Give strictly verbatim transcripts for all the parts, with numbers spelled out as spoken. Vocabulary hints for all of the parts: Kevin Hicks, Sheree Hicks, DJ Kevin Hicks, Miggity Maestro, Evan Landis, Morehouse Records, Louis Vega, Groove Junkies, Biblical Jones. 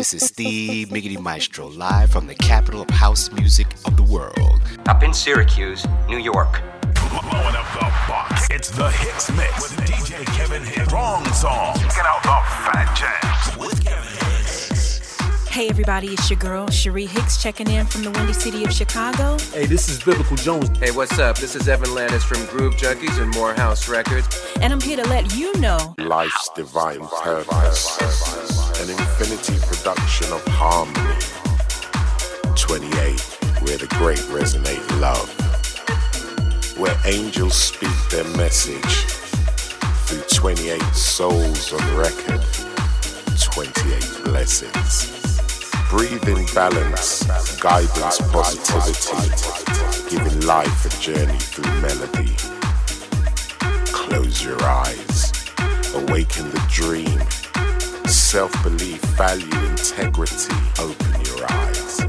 This is Steve Miggity Maestro, live from the capital of house music of the world. Up in Syracuse, New York. Blowing up the box. It's the Hicks Mix with D J Kevin Hicks. Wrong song. Get out the fat jazz with Kevin Hicks. Hey everybody, it's your girl Sheree Hicks checking in from the windy city of Chicago. Hey, this is Biblical Jones. Hey, what's up? This is Evan Landis from Groove Junkies and Morehouse Records. And I'm here to let you know life's divine purpose. An infinity production of harmony. twenty-eight, where the great resonate love. Where angels speak their message. Through twenty-eight souls on record. twenty-eight blessings. Breathe in balance, guidance, positivity. Giving life a journey through melody. Close your eyes. Awaken the dream. Self-belief, value, integrity. Open your eyes.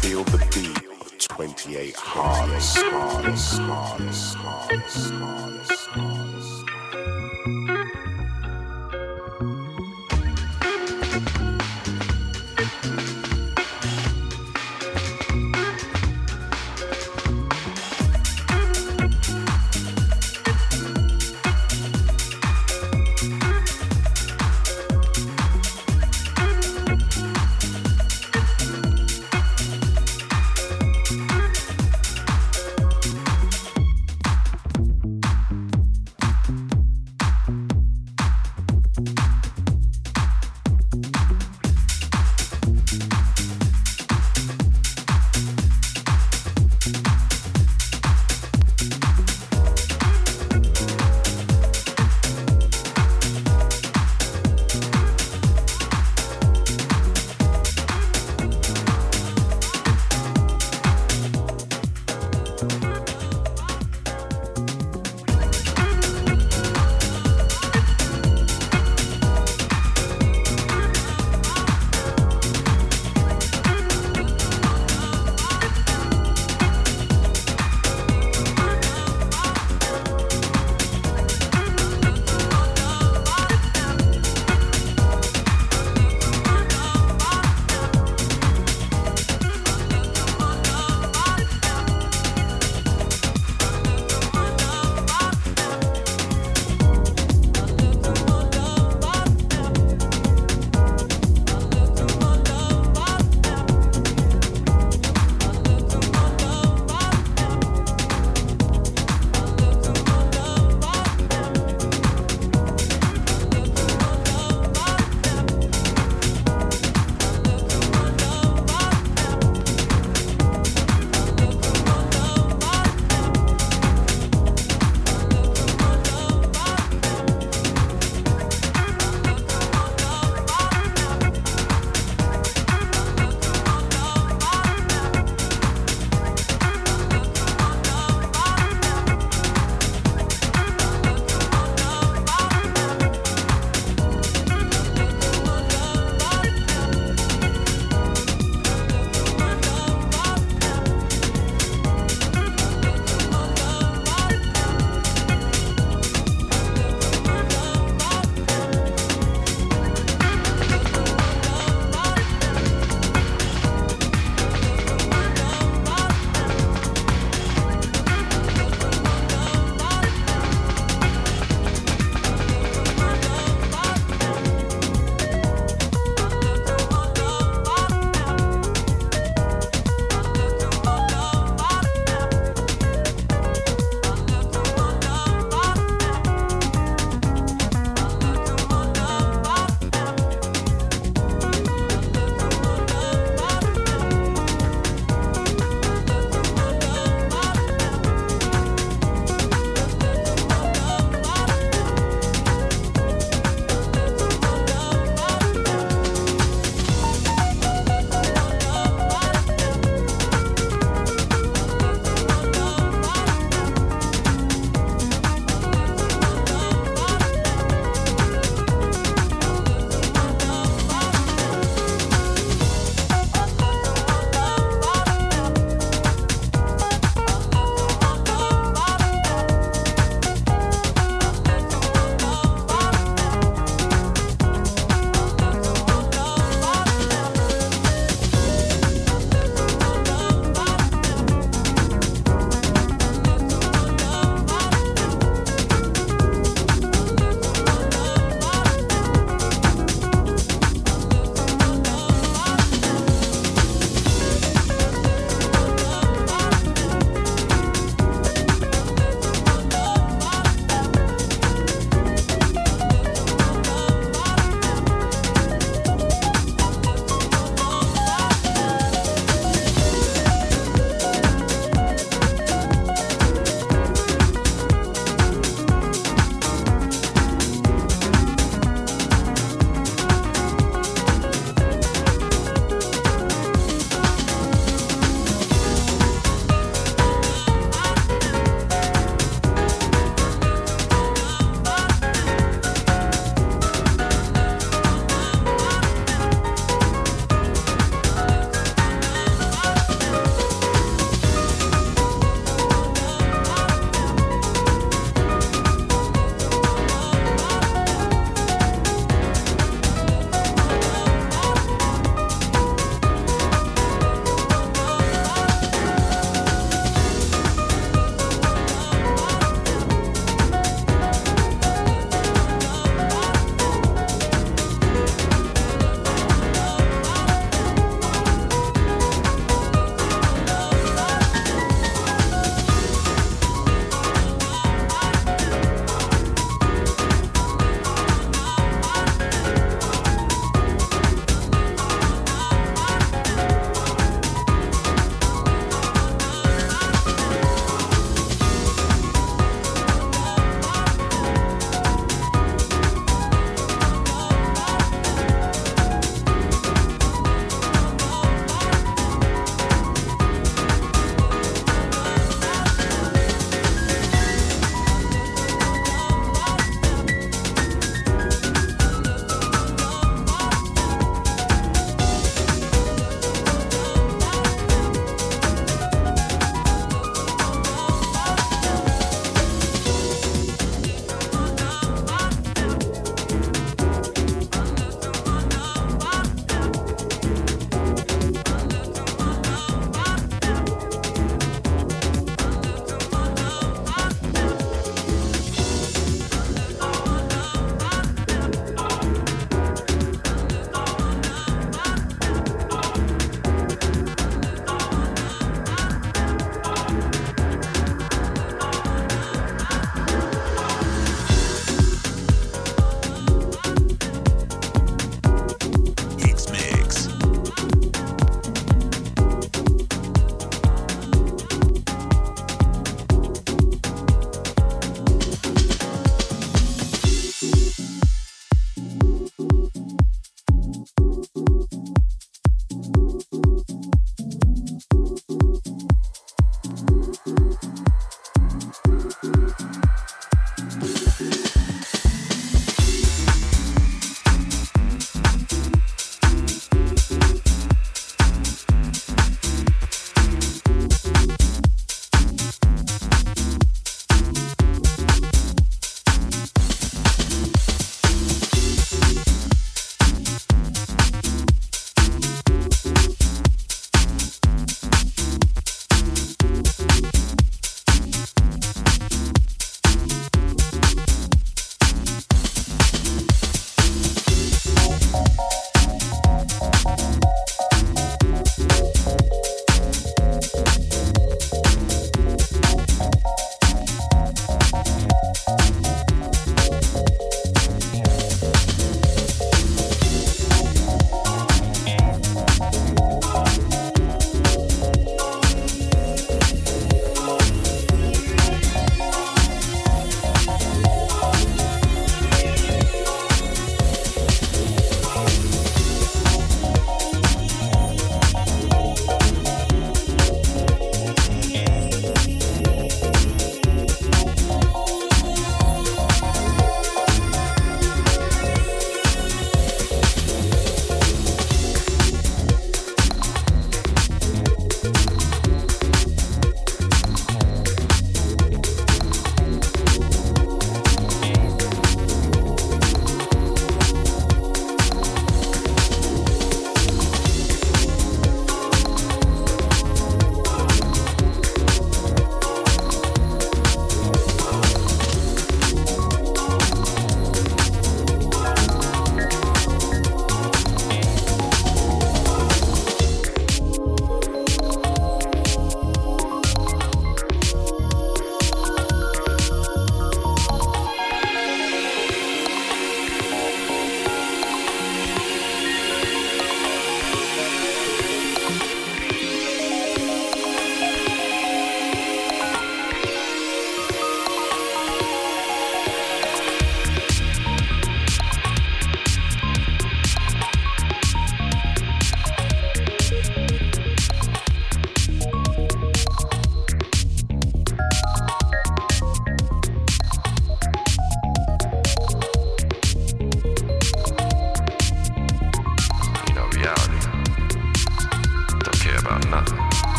Feel the beat of twenty-eight hearts. hearts, hearts, hearts, hearts, hearts.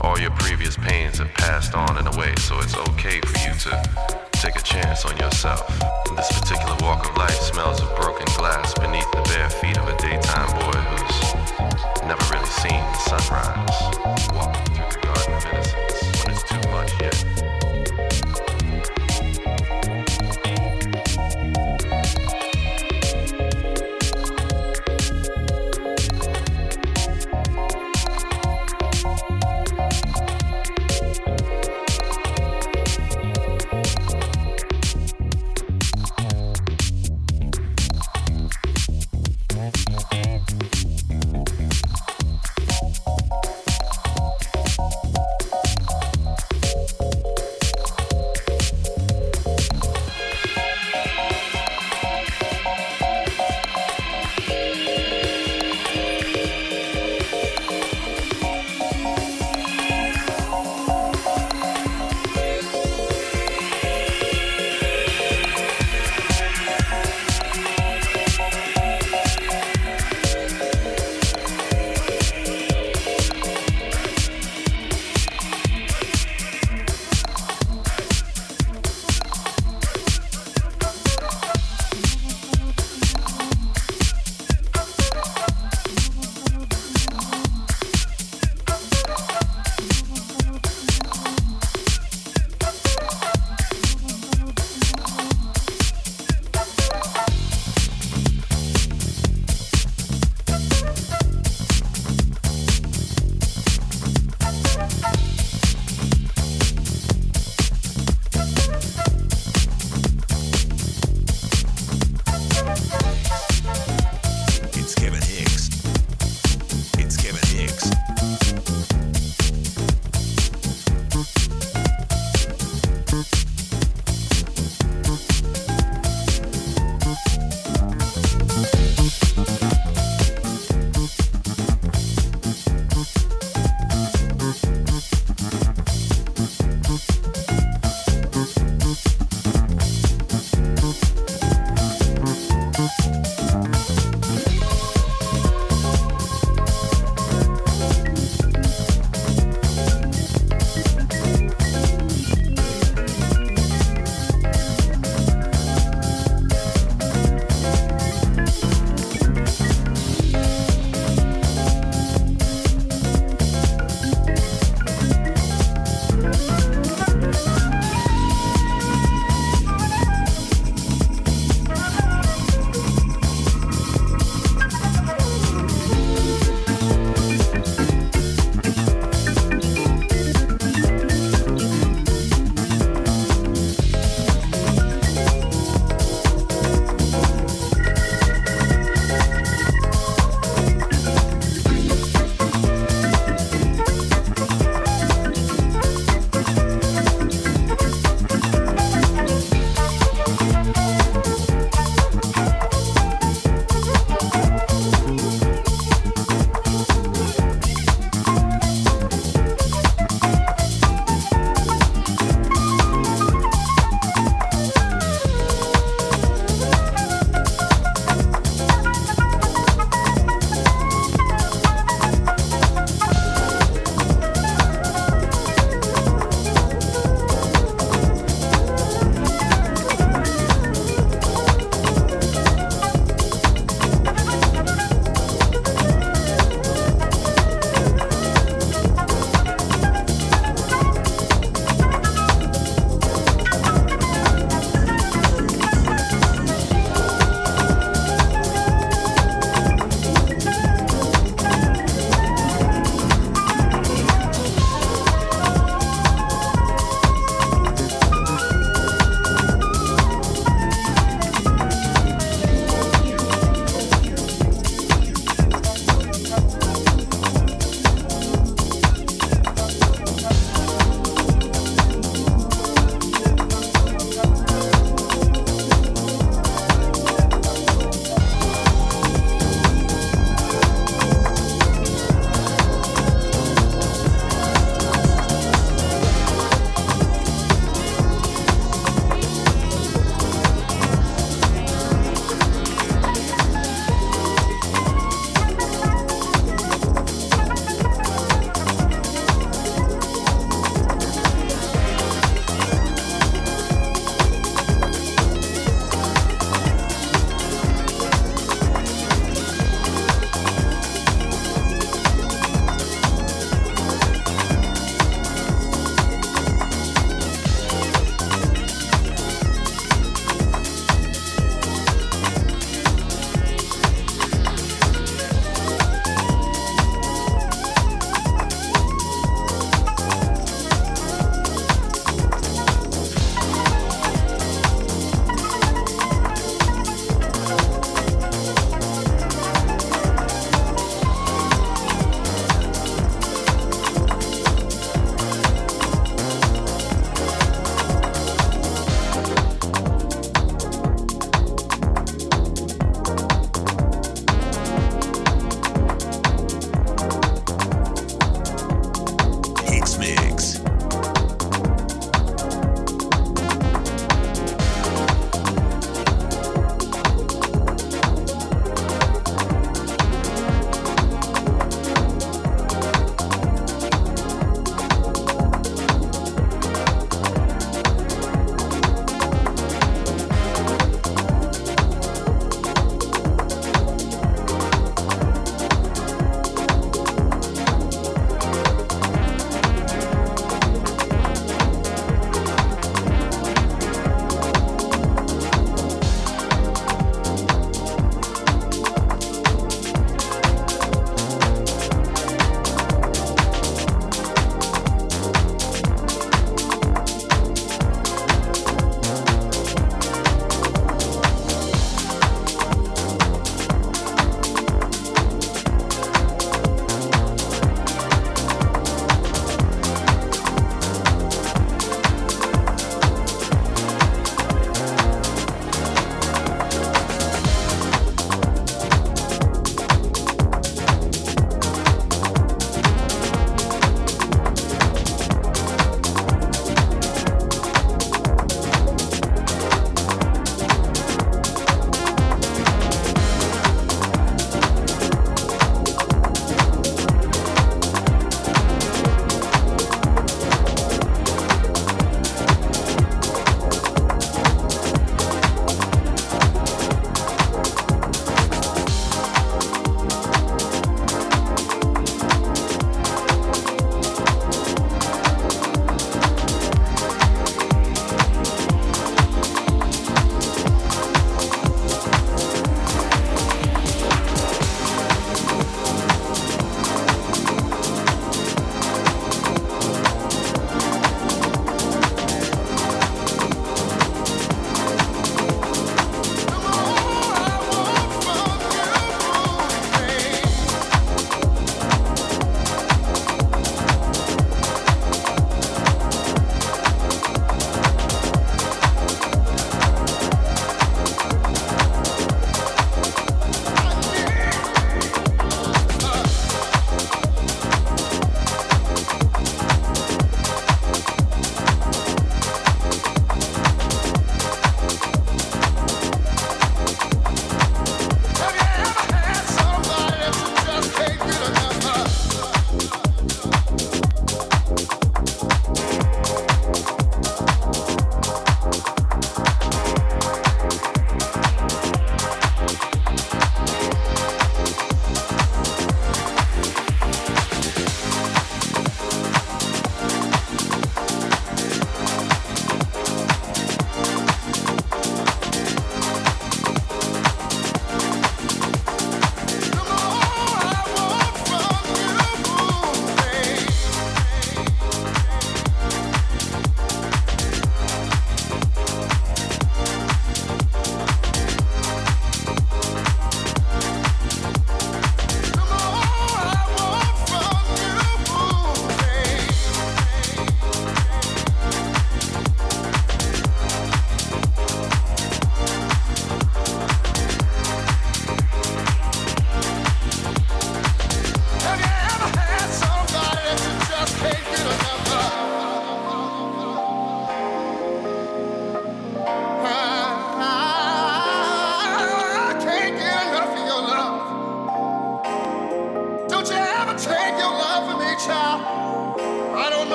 All your previous pains have passed on and away, so it's okay for you to take a chance on yourself. This particular walk of life smells of broken glass beneath the bare feet of a daytime boy who's never really seen the sunrise. Walking through the garden of innocence when it's too much yet. Thank you.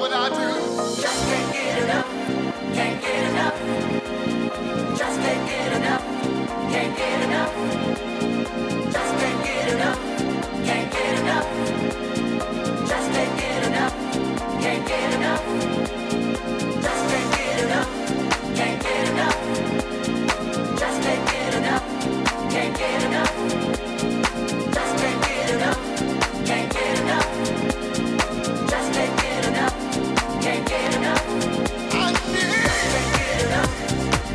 what I do. Just can't get enough, can't get enough. Just can't get enough, can't get enough. Just can't get enough, can't get enough. Just can't get enough, can't get enough. Just can't get enough, can't get enough. Just can't get enough, can't get enough. Just can't get enough, can't get enough. Can't get enough. I can't get enough.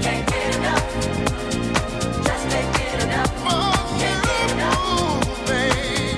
Can't get enough. Just can't get enough. Oh, can't get enough. Hey.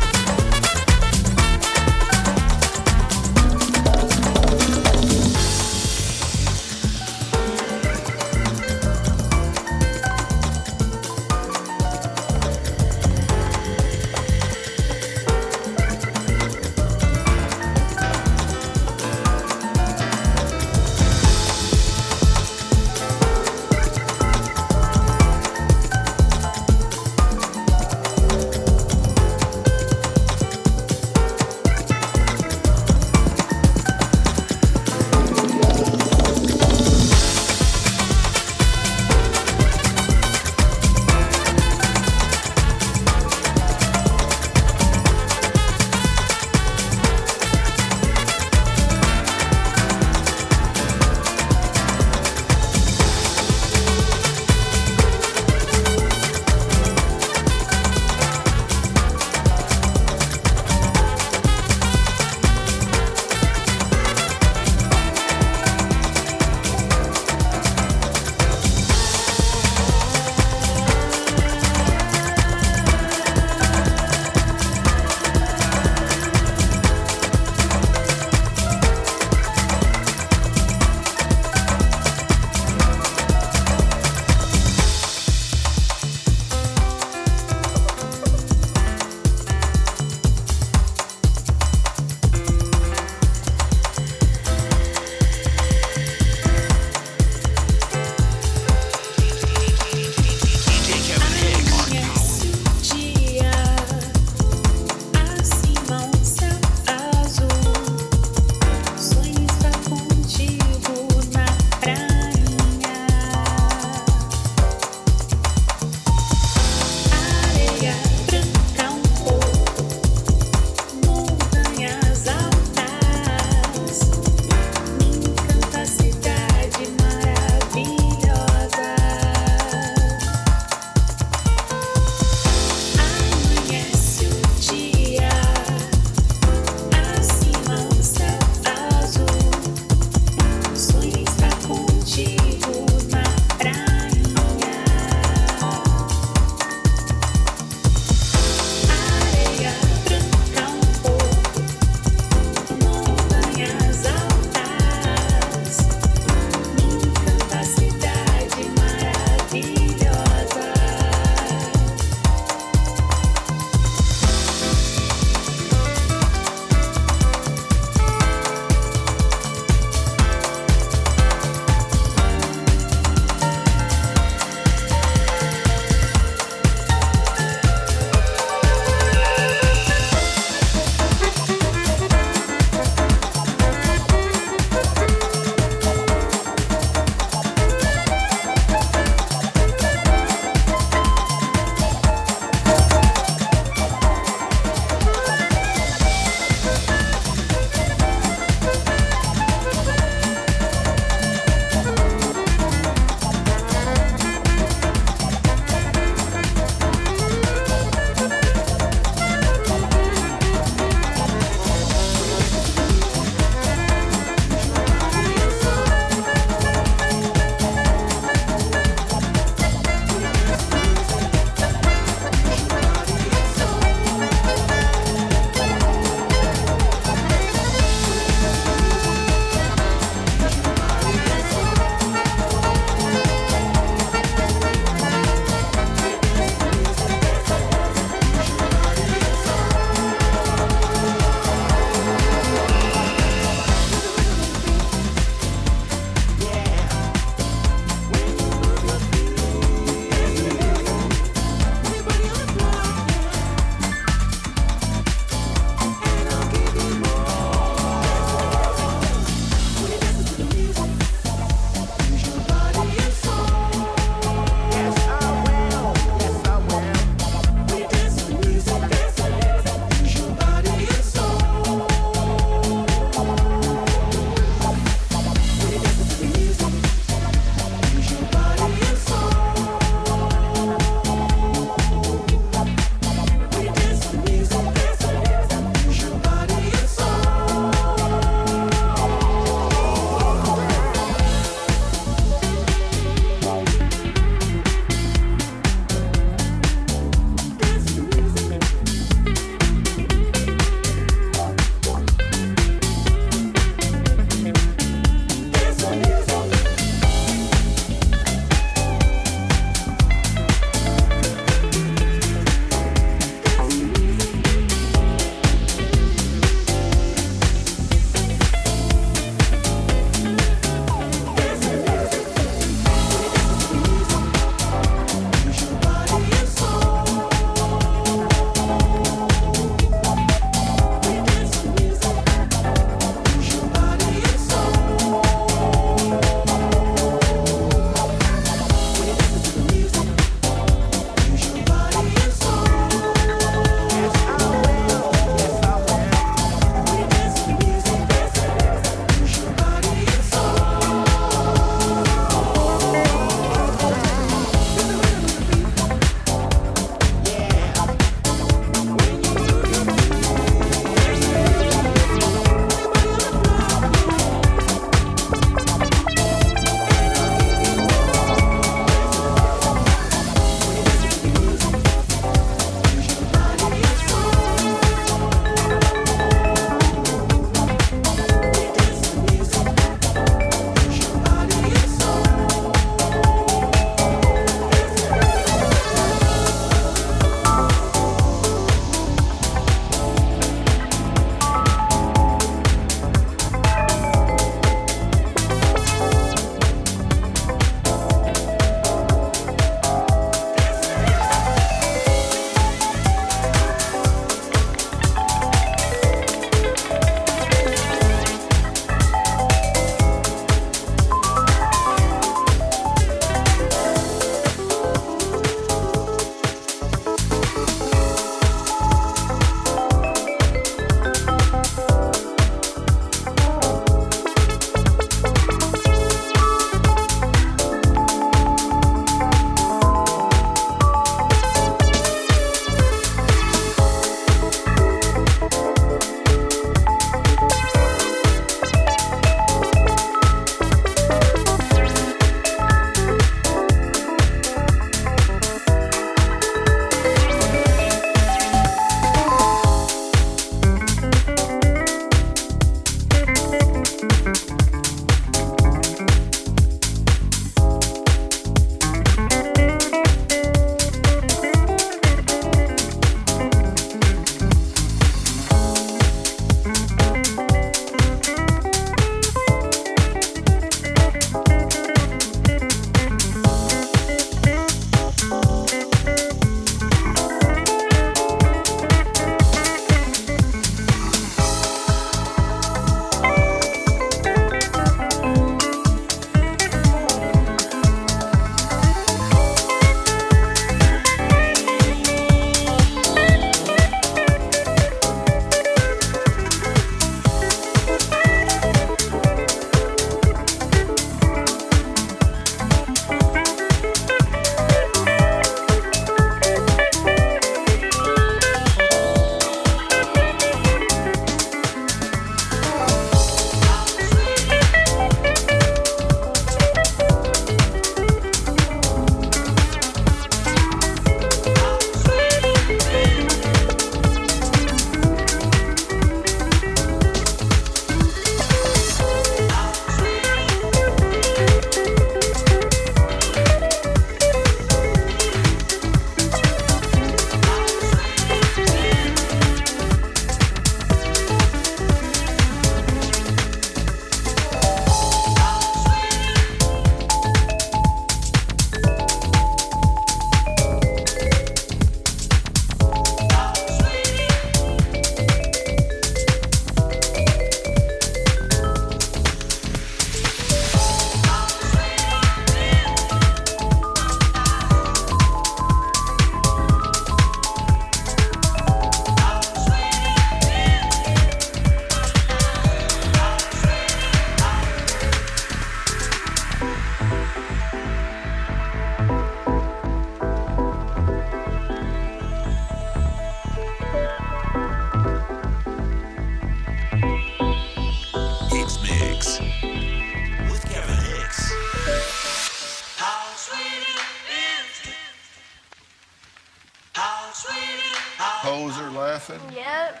Poser laughing. Yep.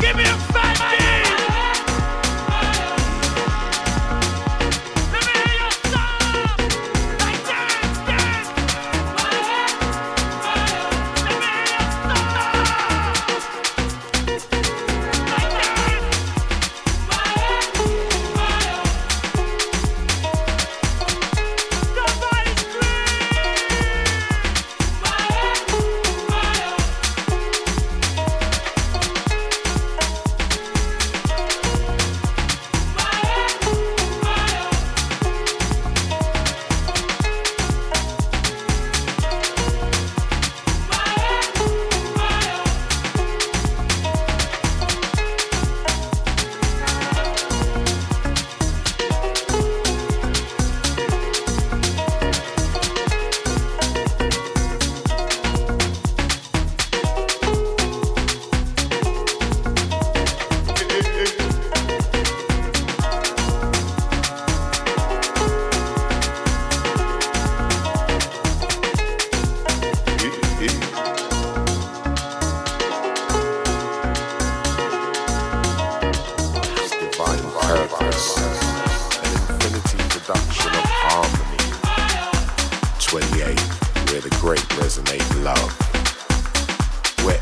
Give me a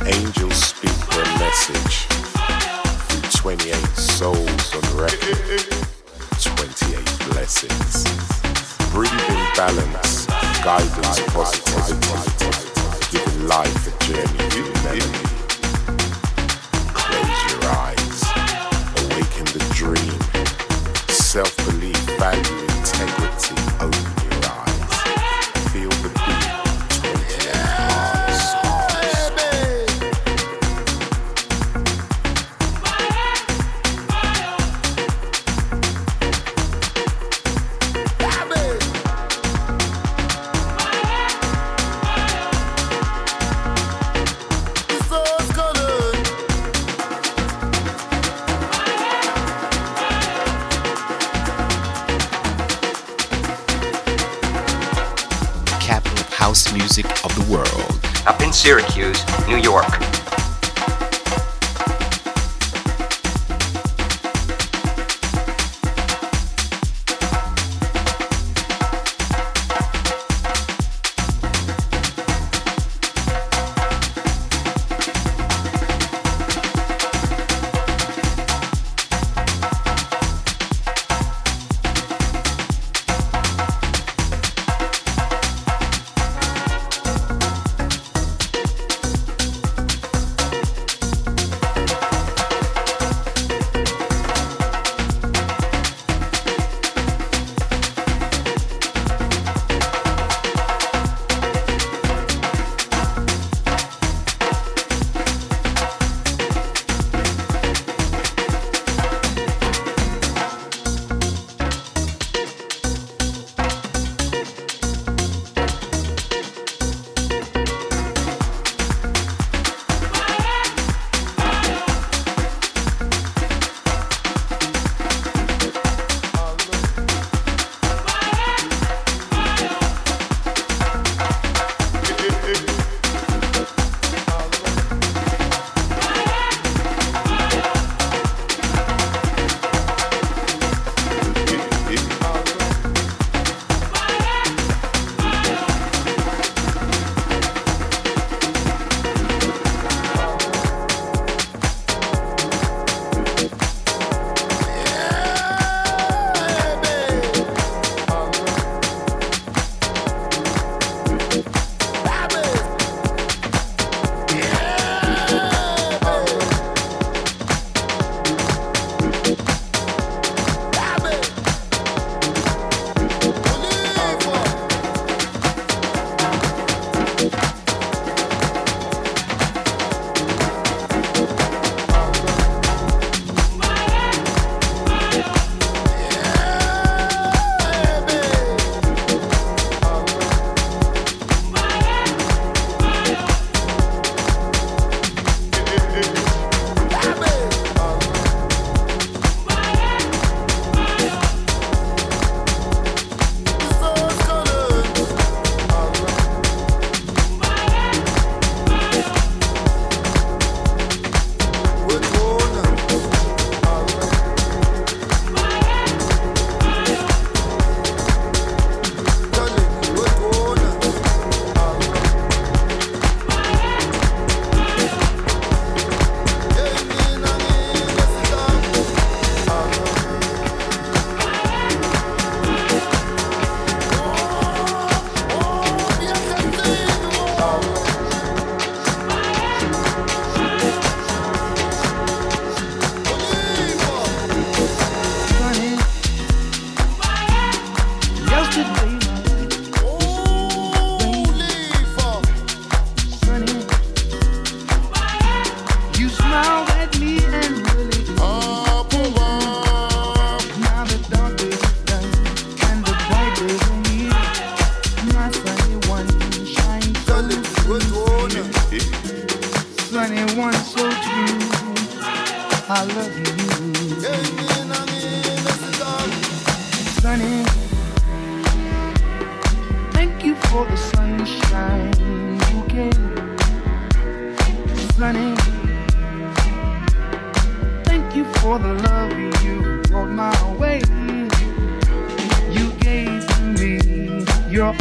angels speak the message through twenty-eight souls on record, twenty-eight blessings. Breathe in balance, guidance, positivity, giving life a journey through melody. Close your eyes, awaken the dream, self-belief, value, integrity, open your eyes, feel the beat. Music of the world. Up in Syracuse, New York.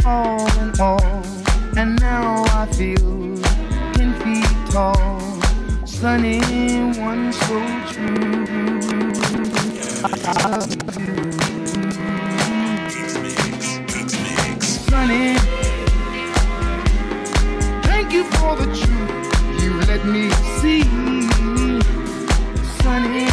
All in all, and now I feel ten feet tall. sunny, one so true. Sunny, thank you for the truth you let me see. Sunny,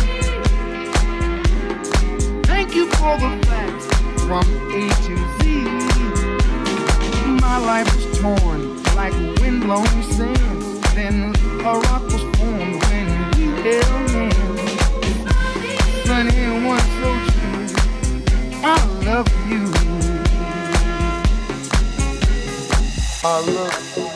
thank you for the facts from A to Z. My life was torn like windblown sand. Then a rock was formed when we held hands. Sunny, one so true. I love you. I love you.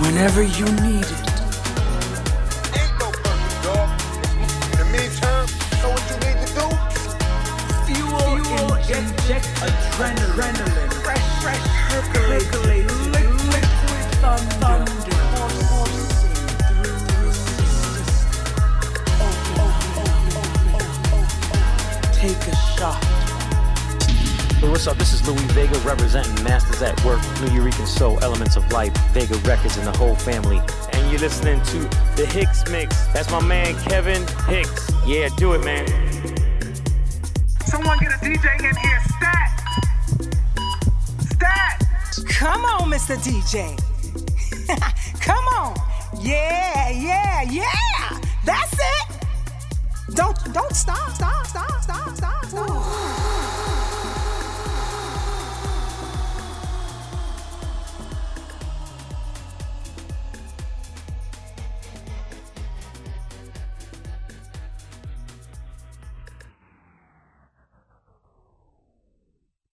Whenever you need it. Ain't no perfect, dog. In the meantime, know what you need to do? Fuel, Fuel inject, adrenaline, fresh, fresh, percolate, liquid, thunder, coursing through the system. Take a shot. Hey, what's up? This is Louis Vega representing Masters at Work, New Eureka Soul, Elements of Life, Vega Records, and the whole family. And you're listening to The Hicks Mix. That's my man, Kevin Hicks. Yeah, do it, man. Someone get a D J in here. Stat! Stat! Come on, Mister D J. Come on. Yeah, yeah, yeah. That's it. Don't, don't stop, stop, stop, stop, stop, stop.